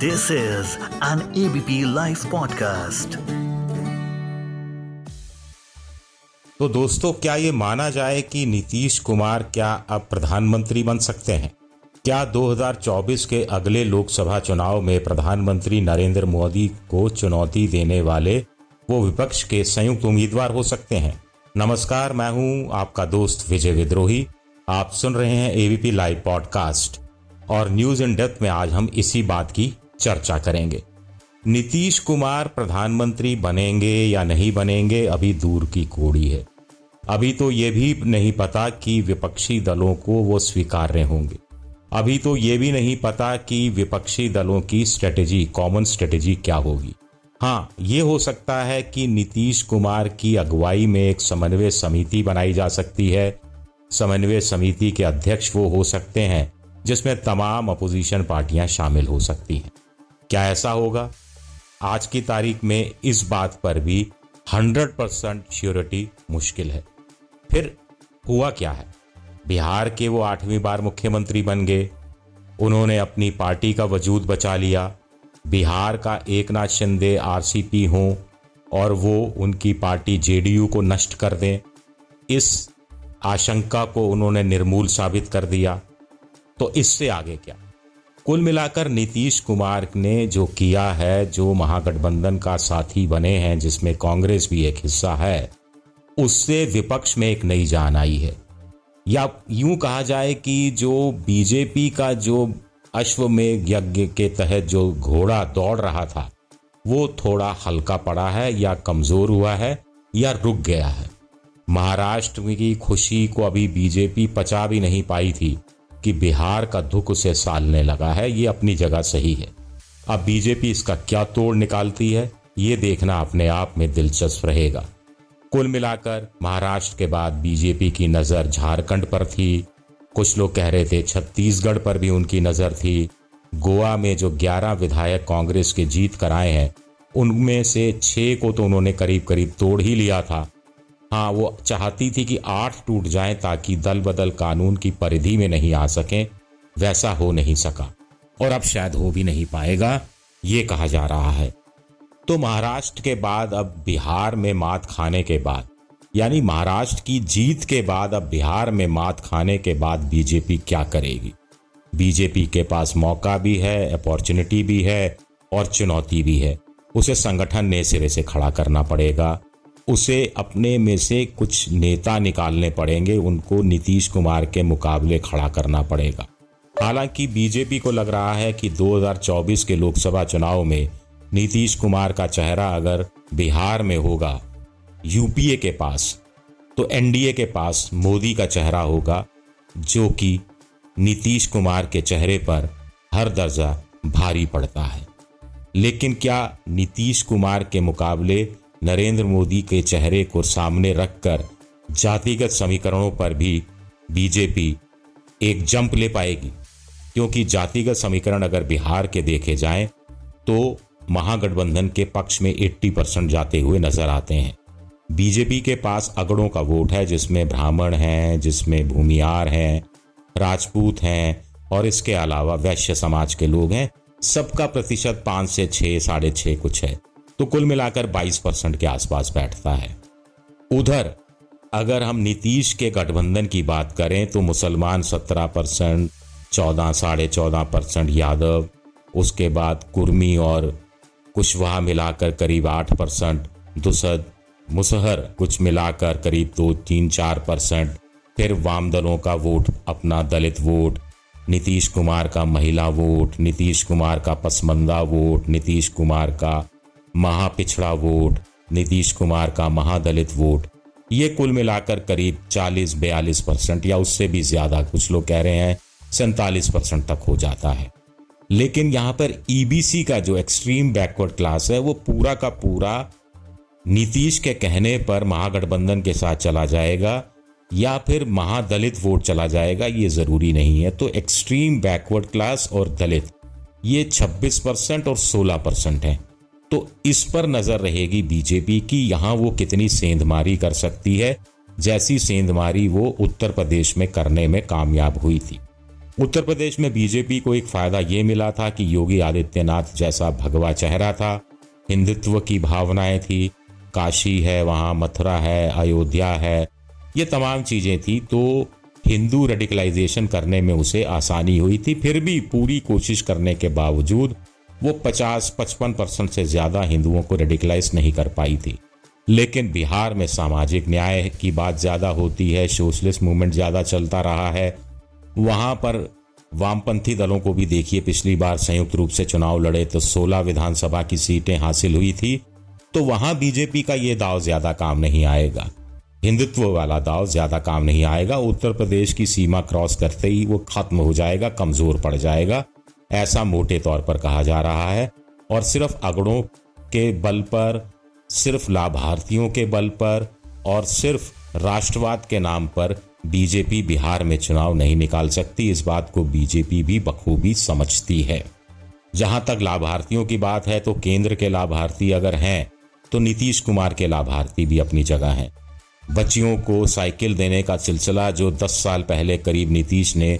This is an ABP live podcast. तो दोस्तों, क्या ये माना जाए कि नीतीश कुमार क्या अब प्रधानमंत्री बन सकते हैं? क्या 2024 के अगले लोकसभा चुनाव में प्रधानमंत्री नरेंद्र मोदी को चुनौती देने वाले वो विपक्ष के संयुक्त उम्मीदवार हो सकते हैं? नमस्कार, मैं हूं आपका दोस्त विजय विद्रोही। आप सुन रहे हैं एबीपी लाइव पॉडकास्ट और न्यूज इन डेप्थ में आज हम इसी बात की चर्चा करेंगे। नीतीश कुमार प्रधानमंत्री बनेंगे या नहीं बनेंगे अभी दूर की कौड़ी है। अभी तो ये भी नहीं पता कि विपक्षी दलों को वो स्वीकार्य होंगे। अभी तो ये भी नहीं पता कि विपक्षी दलों की स्ट्रेटेजी, कॉमन स्ट्रेटेजी क्या होगी। हाँ, ये हो सकता है कि नीतीश कुमार की अगुवाई में एक समन्वय समिति बनाई जा सकती है। समन्वय समिति के अध्यक्ष वो हो सकते हैं जिसमें तमाम अपोजिशन पार्टियां शामिल हो सकती हैं। क्या ऐसा होगा? आज की तारीख में इस बात पर भी 100% श्योरिटी मुश्किल है। फिर हुआ क्या है? बिहार के वो 8वीं बार मुख्यमंत्री बन गए। उन्होंने अपनी पार्टी का वजूद बचा लिया। बिहार का एकनाथ शिंदे आरसीपी हों और वो उनकी पार्टी जेडीयू को नष्ट कर दें, इस आशंका को उन्होंने निर्मूल साबित कर दिया। तो इससे आगे क्या? कुल मिलाकर नीतीश कुमार ने जो किया है, जो महागठबंधन का साथी बने हैं जिसमें कांग्रेस भी एक हिस्सा है, उससे विपक्ष में एक नई जान आई है। या यूं कहा जाए कि जो बीजेपी का जो अश्वमेघ यज्ञ के तहत जो घोड़ा दौड़ रहा था वो थोड़ा हल्का पड़ा है, या कमजोर हुआ है, या रुक गया है। महाराष्ट्र की खुशी को अभी बीजेपी पचा भी नहीं पाई थी कि बिहार का दुख उसे सालने लगा है। ये अपनी जगह सही है। अब बीजेपी इसका क्या तोड़ निकालती है, ये देखना अपने आप में दिलचस्प रहेगा। कुल मिलाकर महाराष्ट्र के बाद बीजेपी की नज़र झारखंड पर थी। कुछ लोग कह रहे थे छत्तीसगढ़ पर भी उनकी नज़र थी। गोवा में जो 11 विधायक कांग्रेस के जीत कर आए हैं, उनमें से 6 को तो उन्होंने करीब करीब तोड़ ही लिया था। हाँ, वो चाहती थी कि 8 टूट जाएं ताकि दल बदल कानून की परिधि में नहीं आ सकें। वैसा हो नहीं सका और अब शायद हो भी नहीं पाएगा, ये कहा जा रहा है। तो महाराष्ट्र के बाद अब बिहार में मात खाने के बाद, यानी महाराष्ट्र की जीत के बाद अब बिहार में मात खाने के बाद बीजेपी क्या करेगी? बीजेपी के पास मौका भी है, अपॉर्चुनिटी भी है और चुनौती भी है। उसे संगठन ने सिरे से खड़ा करना पड़ेगा। उसे अपने में से कुछ नेता निकालने पड़ेंगे, उनको नीतीश कुमार के मुकाबले खड़ा करना पड़ेगा। हालांकि बीजेपी को लग रहा है कि 2024 के लोकसभा चुनाव में नीतीश कुमार का चेहरा अगर बिहार में होगा यूपीए के पास, तो एनडीए के पास मोदी का चेहरा होगा, जो कि नीतीश कुमार के चेहरे पर हर दर्जा भारी पड़ता है। लेकिन क्या नीतीश कुमार के मुकाबले नरेंद्र मोदी के चेहरे को सामने रखकर जातिगत समीकरणों पर भी बीजेपी एक जंप ले पाएगी? क्योंकि जातिगत समीकरण अगर बिहार के देखे जाएं तो महागठबंधन के पक्ष में 80% जाते हुए नजर आते हैं। बीजेपी के पास अगड़ों का वोट है, जिसमें ब्राह्मण हैं, जिसमें भूमिहार हैं, राजपूत हैं और इसके अलावा वैश्य समाज के लोग हैं। सबका प्रतिशत 5 से 6, 6.5 कुछ है, तो कुल मिलाकर 22% के आसपास बैठता है। उधर अगर हम नीतीश के गठबंधन की बात करें तो मुसलमान 17%, 14, 14.5% यादव, उसके बाद कुर्मी और कुशवाहा मिलाकर करीब 8%, दुसद मुसहर कुछ मिलाकर करीब 2, 3, 4%। फिर वाम दलों का वोट, अपना दलित वोट, नीतीश कुमार का महिला वोट, नीतीश कुमार का पसमंदा वोट, नीतीश कुमार का महापिछड़ा वोट, नीतीश कुमार का महादलित वोट, ये कुल मिलाकर करीब 40-42% या उससे भी ज़्यादा, कुछ लोग कह रहे हैं 47% तक हो जाता है। लेकिन यहाँ पर ईबीसी का जो एक्सट्रीम बैकवर्ड क्लास है वो पूरा का पूरा नीतीश के कहने पर महागठबंधन के साथ चला जाएगा या फिर महादलित वोट चला जाएगा, ये ज़रूरी नहीं है। तो एक्सट्रीम बैकवर्ड क्लास और दलित ये 26% और 16% हैं। तो इस पर नज़र रहेगी बीजेपी की, यहाँ वो कितनी सेंधमारी कर सकती है, जैसी सेंधमारी वो उत्तर प्रदेश में करने में कामयाब हुई थी। उत्तर प्रदेश में बीजेपी को एक फायदा ये मिला था कि योगी आदित्यनाथ जैसा भगवा चेहरा था, हिंदुत्व की भावनाएं थी, काशी है, वहाँ मथुरा है, अयोध्या है, ये तमाम चीज़ें थी, तो हिंदू रेडिकलाइजेशन करने में उसे आसानी हुई थी। फिर भी पूरी कोशिश करने के बावजूद वो 50-55% से ज़्यादा हिंदुओं को रेडिकलाइज नहीं कर पाई थी। लेकिन बिहार में सामाजिक न्याय की बात ज़्यादा होती है, सोशलिस्ट मूवमेंट ज़्यादा चलता रहा है, वहाँ पर वामपंथी दलों को भी देखिए, पिछली बार संयुक्त रूप से चुनाव लड़े तो 16 विधानसभा की सीटें हासिल हुई थी, तो वहाँ बीजेपी का ये दाव ज़्यादा काम नहीं आएगा, हिंदुत्व वाला दाव ज़्यादा काम नहीं आएगा। उत्तर प्रदेश की सीमा क्रॉस करते ही वो खत्म हो जाएगा, कमज़ोर पड़ जाएगा, ऐसा मोटे तौर पर कहा जा रहा है। और सिर्फ अगड़ों के बल पर, सिर्फ लाभार्थियों के बल पर और सिर्फ राष्ट्रवाद के नाम पर बीजेपी बिहार में चुनाव नहीं निकाल सकती, इस बात को बीजेपी भी बखूबी समझती है। जहां तक लाभार्थियों की बात है तो केंद्र के लाभार्थी अगर हैं तो नीतीश कुमार के लाभार्थी भी अपनी जगह हैं। बच्चियों को साइकिल देने का सिलसिला जो 10 साल पहले करीब नीतीश ने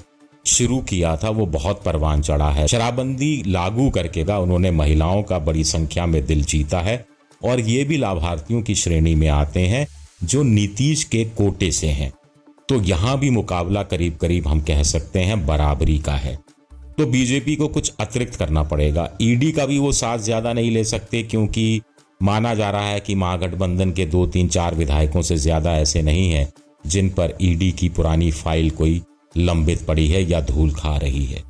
शुरू किया था वो बहुत परवान चढ़ा है। शराबबंदी लागू करके उन्होंने महिलाओं का बड़ी संख्या में दिल जीता है और ये भी लाभार्थियों की श्रेणी में आते हैं जो नीतीश के कोटे से हैं, तो यहाँ भी मुकाबला करीब करीब हम कह सकते हैं बराबरी का है। तो बीजेपी को कुछ अतिरिक्त करना पड़ेगा। ईडी का भी वो साथ ज़्यादा नहीं ले सकते क्योंकि माना जा रहा है कि महागठबंधन के 2-3-4 विधायकों से ज़्यादा ऐसे नहीं हैं जिन पर ईडी की पुरानी फाइल कोई लंबित पड़ी है या धूल खा रही है।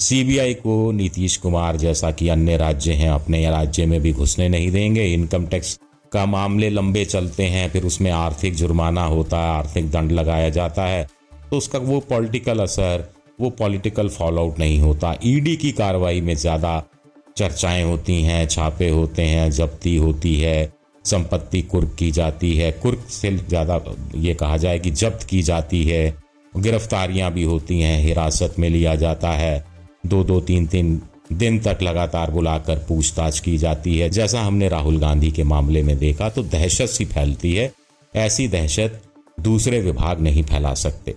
सीबीआई को नीतीश कुमार जैसा कि अन्य राज्य हैं अपने राज्य में भी घुसने नहीं देंगे। इनकम टैक्स का मामले लंबे चलते हैं, फिर उसमें आर्थिक जुर्माना होता है, आर्थिक दंड लगाया जाता है, तो उसका वो पॉलिटिकल असर, वो पॉलिटिकल फॉलोआउट नहीं होता। ईडी की कार्रवाई में ज़्यादा चर्चाएं होती हैं, छापे होते हैं, जब्ती होती है, संपत्ति कुर्क की जाती है, कुर्क से ज़्यादा ये कहा जाए कि जब्त की जाती है, गिरफ्तारियां भी होती हैं, हिरासत में लिया जाता है, 2-3 दिन तक लगातार बुलाकर पूछताछ की जाती है, जैसा हमने राहुल गांधी के मामले में देखा। तो दहशत सी फैलती है, ऐसी दहशत दूसरे विभाग नहीं फैला सकते।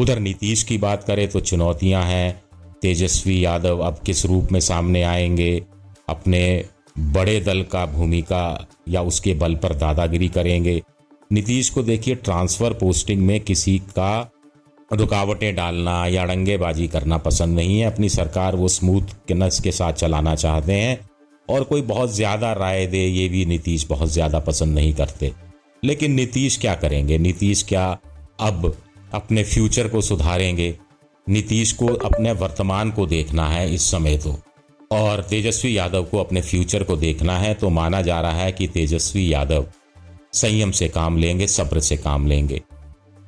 उधर नीतीश की बात करें तो चुनौतियां हैं। तेजस्वी यादव अब किस रूप में सामने आएंगे, अपने बड़े दल का भूमिका या उसके बल पर दादागिरी करेंगे। नीतीश को देखिए ट्रांसफ़र पोस्टिंग में किसी का रुकावटें डालना या अड़ंगेबाजी करना पसंद नहीं है। अपनी सरकार वो स्मूथनेस के साथ चलाना चाहते हैं और कोई बहुत ज़्यादा राय दे ये भी नीतीश बहुत ज़्यादा पसंद नहीं करते। लेकिन नीतीश क्या करेंगे? नीतीश क्या अब अपने फ्यूचर को सुधारेंगे? नीतीश को अपने वर्तमान को देखना है इस समय तो, और तेजस्वी यादव को अपने फ्यूचर को देखना है। तो माना जा रहा है कि तेजस्वी यादव संयम से काम लेंगे, सब्र से काम लेंगे।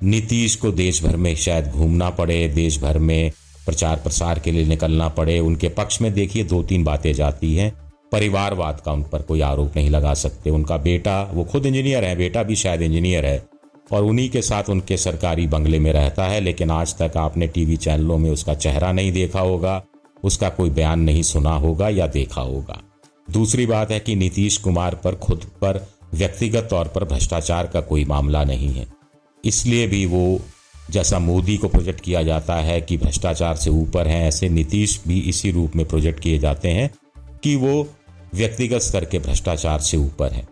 नीतीश को देश भर में शायद घूमना पड़े, देश भर में प्रचार प्रसार के लिए निकलना पड़े। उनके पक्ष में देखिए 2-3 बातें जाती हैं। परिवारवाद का उन पर कोई आरोप नहीं लगा सकते। उनका बेटा, वो खुद इंजीनियर है, बेटा भी शायद इंजीनियर है और उन्हीं के साथ उनके सरकारी बंगले में रहता है, लेकिन आज तक आपने टीवी चैनलों में उसका चेहरा नहीं देखा होगा, उसका कोई बयान नहीं सुना होगा या देखा होगा। दूसरी बात है कि नीतीश कुमार पर खुद पर व्यक्तिगत तौर पर भ्रष्टाचार का कोई मामला नहीं है, इसलिए भी वो जैसा मोदी को प्रोजेक्ट किया जाता है कि भ्रष्टाचार से ऊपर हैं, ऐसे नीतीश भी इसी रूप में प्रोजेक्ट किए जाते हैं कि वो व्यक्तिगत स्तर के भ्रष्टाचार से ऊपर हैं।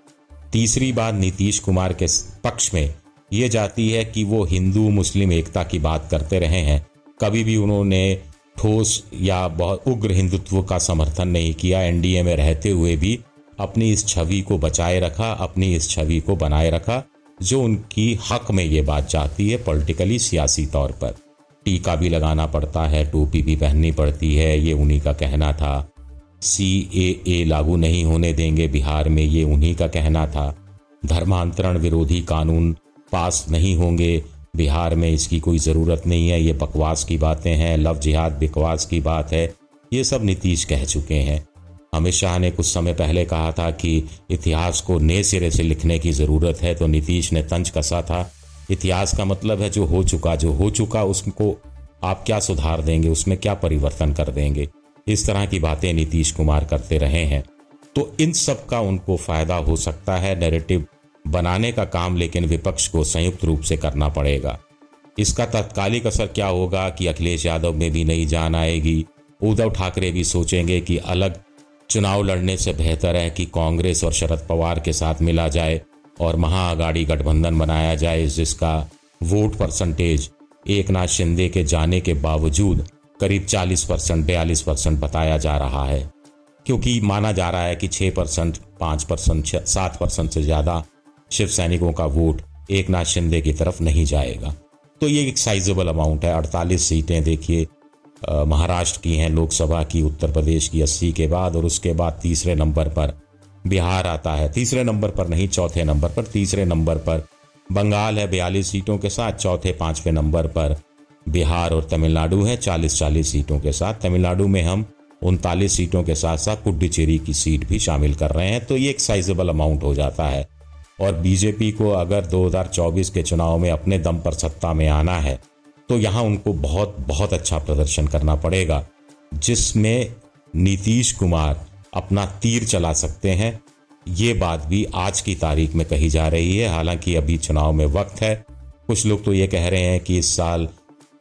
तीसरी बात नीतीश कुमार के पक्ष में ये जाती है कि वो हिंदू मुस्लिम एकता की बात करते रहे हैं, कभी भी उन्होंने ठोस या बहुत उग्र हिंदुत्व का समर्थन नहीं किया। एनडीए में रहते हुए भी अपनी इस छवि को बचाए रखा, अपनी इस छवि को बनाए रखा जो उनकी हक में ये बात जाती है। पॉलिटिकली सियासी तौर पर टीका भी लगाना पड़ता है, टोपी भी पहननी पड़ती है, ये उन्हीं का कहना था। CAA लागू नहीं होने देंगे बिहार में, ये उन्हीं का कहना था। धर्मांतरण विरोधी कानून पास नहीं होंगे बिहार में, इसकी कोई ज़रूरत नहीं है, ये बकवास की बातें हैं। लव जिहाद बकवास की बात है, ये सब नीतीश कह चुके हैं। अमित शाह ने कुछ समय पहले कहा था कि इतिहास को नए सिरे से लिखने की ज़रूरत है, तो नीतीश ने तंज कसा था। इतिहास का मतलब है जो हो चुका उसको आप क्या सुधार देंगे, उसमें क्या परिवर्तन कर देंगे। इस तरह की बातें नीतीश कुमार करते रहे हैं, तो इन सब का उनको फ़ायदा हो सकता है। नैरेटिव बनाने का काम लेकिन विपक्ष को संयुक्त रूप से करना पड़ेगा। इसका तात्कालिक असर क्या होगा कि अखिलेश यादव में भी नई जान आएगी। उद्धव ठाकरे भी सोचेंगे कि अलग चुनाव लड़ने से बेहतर है कि कांग्रेस और शरद पवार के साथ मिला जाए और महाअघाड़ी गठबंधन बनाया जाए, जिसका वोट परसेंटेज एकनाथ शिंदे के जाने के बावजूद करीब 40%, 42% बताया जा रहा है, क्योंकि माना जा रहा है कि 6%, 5%, 7% से ज़्यादा शिव सैनिकों का वोट एकनाथ शिंदे की तरफ नहीं जाएगा। तो ये एक साइजेबल अमाउंट है। 48 सीटें देखिए महाराष्ट्र की हैं, लोकसभा की, उत्तर प्रदेश की 80 के बाद, और उसके बाद तीसरे नंबर पर बिहार आता है, तीसरे नंबर पर नहीं चौथे नंबर पर, तीसरे नंबर पर बंगाल है 42 सीटों के साथ, चौथे पाँचवें नंबर पर बिहार और तमिलनाडु है 40 सीटों के साथ। तमिलनाडु में हम 39 सीटों के साथ साथ पुडुचेरी की सीट भी शामिल कर रहे हैं। तो ये एक साइजेबल अमाउंट हो जाता है। और बीजेपी को अगर 2024 के चुनाव में अपने दम पर सत्ता में आना है तो यहाँ उनको बहुत बहुत अच्छा प्रदर्शन करना पड़ेगा, जिसमें नीतीश कुमार अपना तीर चला सकते हैं। ये बात भी आज की तारीख में कही जा रही है। हालांकि अभी चुनाव में वक्त है। कुछ लोग तो ये कह रहे हैं कि इस साल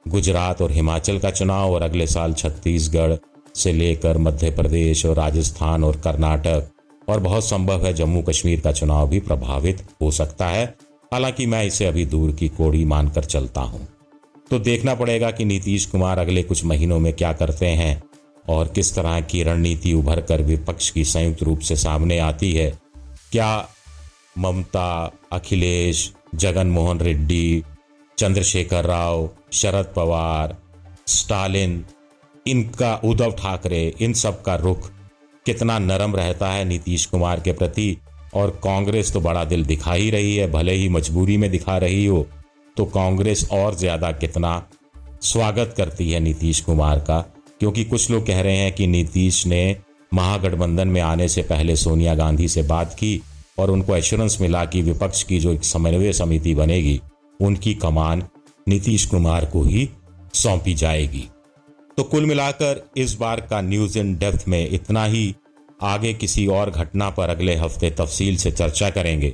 गुजरात और हिमाचल का चुनाव और अगले साल छत्तीसगढ़ से लेकर मध्य प्रदेश और राजस्थान और कर्नाटक और बहुत संभव है जम्मू कश्मीर का चुनाव भी प्रभावित हो सकता है। हालांकि मैं इसे अभी दूर की कोड़ी मानकर चलता हूं। तो देखना पड़ेगा कि नीतीश कुमार अगले कुछ महीनों में क्या करते हैं और किस तरह की रणनीति उभर कर विपक्ष की संयुक्त रूप से सामने आती है। क्या ममता, अखिलेश, जगन मोहन रेड्डी, चंद्रशेखर राव, शरद पवार, स्टालिन, इनका, उद्धव ठाकरे, इन सब का रुख कितना नरम रहता है नीतीश कुमार के प्रति। और कांग्रेस तो बड़ा दिल दिखा ही रही है, भले ही मजबूरी में दिखा रही हो। तो कांग्रेस और ज़्यादा कितना स्वागत करती है नीतीश कुमार का, क्योंकि कुछ लोग कह रहे हैं कि नीतीश ने महागठबंधन में आने से पहले सोनिया गांधी से बात की और उनको एश्योरेंस मिला कि विपक्ष की जो एक समन्वय समिति बनेगी उनकी कमान नीतीश कुमार को ही सौंपी जाएगी। तो कुल मिलाकर इस बार का न्यूज़ इन डेप्थ में इतना ही। आगे किसी और घटना पर अगले हफ्ते तफसील से चर्चा करेंगे।